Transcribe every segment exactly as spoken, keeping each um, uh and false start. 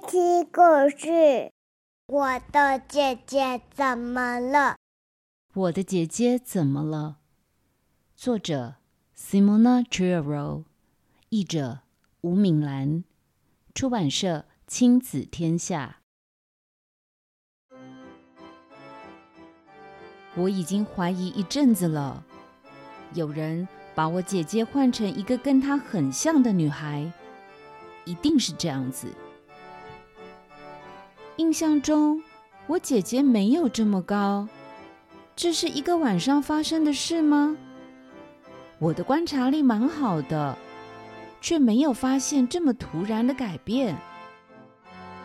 听故事。我的姐姐怎么了？我的姐姐怎么了？作者 Simona Ciarello， 译者吴敏兰，出版社亲子天下。我已经怀疑一阵子了，有人把我姐姐换成一个跟她很像的女孩，一定是这样子。印象中，我姐姐没有这么高，这是一个晚上发生的事吗？我的观察力蛮好的，却没有发现这么突然的改变。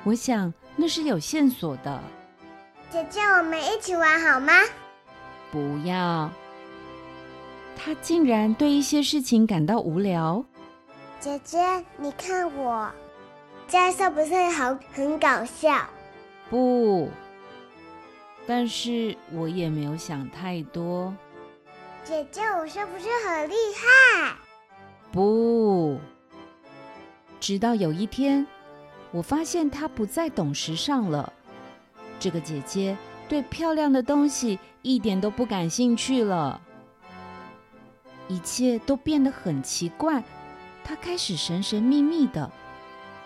我想那是有线索的。姐姐，我们一起玩好吗？不要。她竟然对一些事情感到无聊。姐姐，你看我，这样是不是好很搞笑？不，但是我也没有想太多。姐姐，我是不是很厉害？不。直到有一天，我发现她不再懂时尚了。这个姐姐对漂亮的东西一点都不感兴趣了，一切都变得很奇怪。她开始神神秘秘的，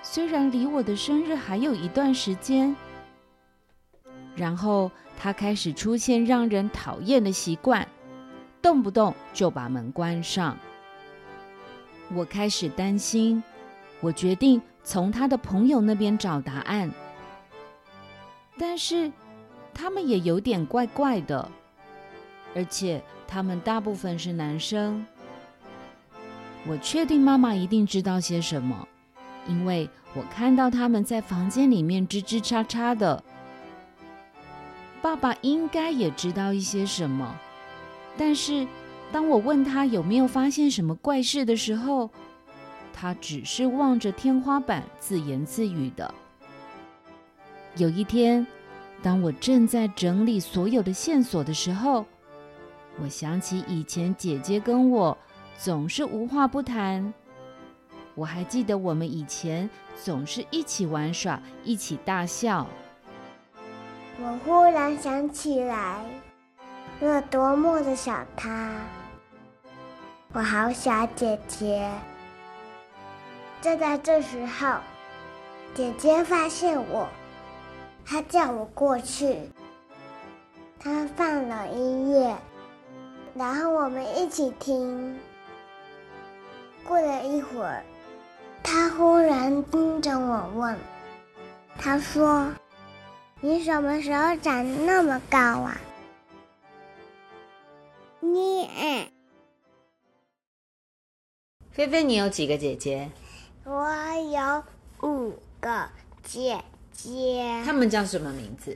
虽然离我的生日还有一段时间。然后她开始出现让人讨厌的习惯，动不动就把门关上。我开始担心，我决定从她的朋友那边找答案。但是他们也有点怪怪的，而且他们大部分是男生。我确定妈妈一定知道些什么，因为我看到他们在房间里面吱吱叉叉的。爸爸应该也知道一些什么，但是当我问他有没有发现什么怪事的时候，他只是望着天花板自言自语的。有一天，当我正在整理所有的线索的时候，我想起以前姐姐跟我总是无话不谈。我还记得我们以前总是一起玩耍，一起大笑。我忽然想起来，那多么的想她，我好想姐姐。就在这时候，姐姐发现我，他叫我过去，他放了音乐，然后我们一起听。过了一会儿，他忽然盯着我问，他说：“你什么时候长那么高啊？”你，菲菲，你有几个姐姐？我有五个姐。他们叫什么名字？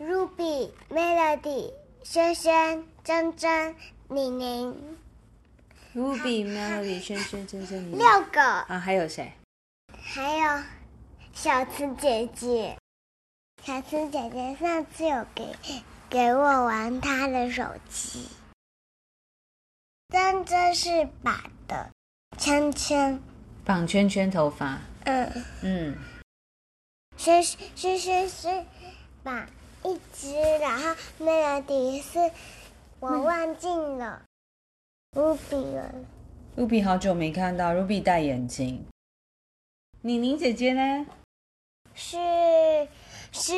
Ruby、Melody、萱萱、珍珍、宁宁。Ruby、Melody、萱萱、珍珍、宁宁。六个啊，还有谁？还有小慈姐姐。小慈姐姐上次有给给我玩她的手机。珍珍是绑的圈圈，绑圈圈头发。嗯嗯。是是是是把一只，然后那个底是我忘记了 Ruby 了。Ruby 好久没看到 Ruby 戴眼镜。宁宁姐姐呢？是是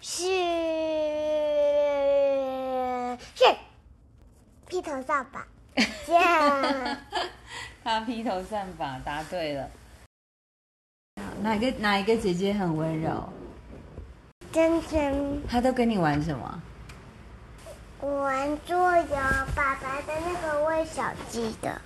是是披头散发。yeah. 她披头散发，答对了。哪个哪一个姐姐很温柔？珍珍。她都跟你玩什么？玩桌游，爸爸的那个喂小鸡的。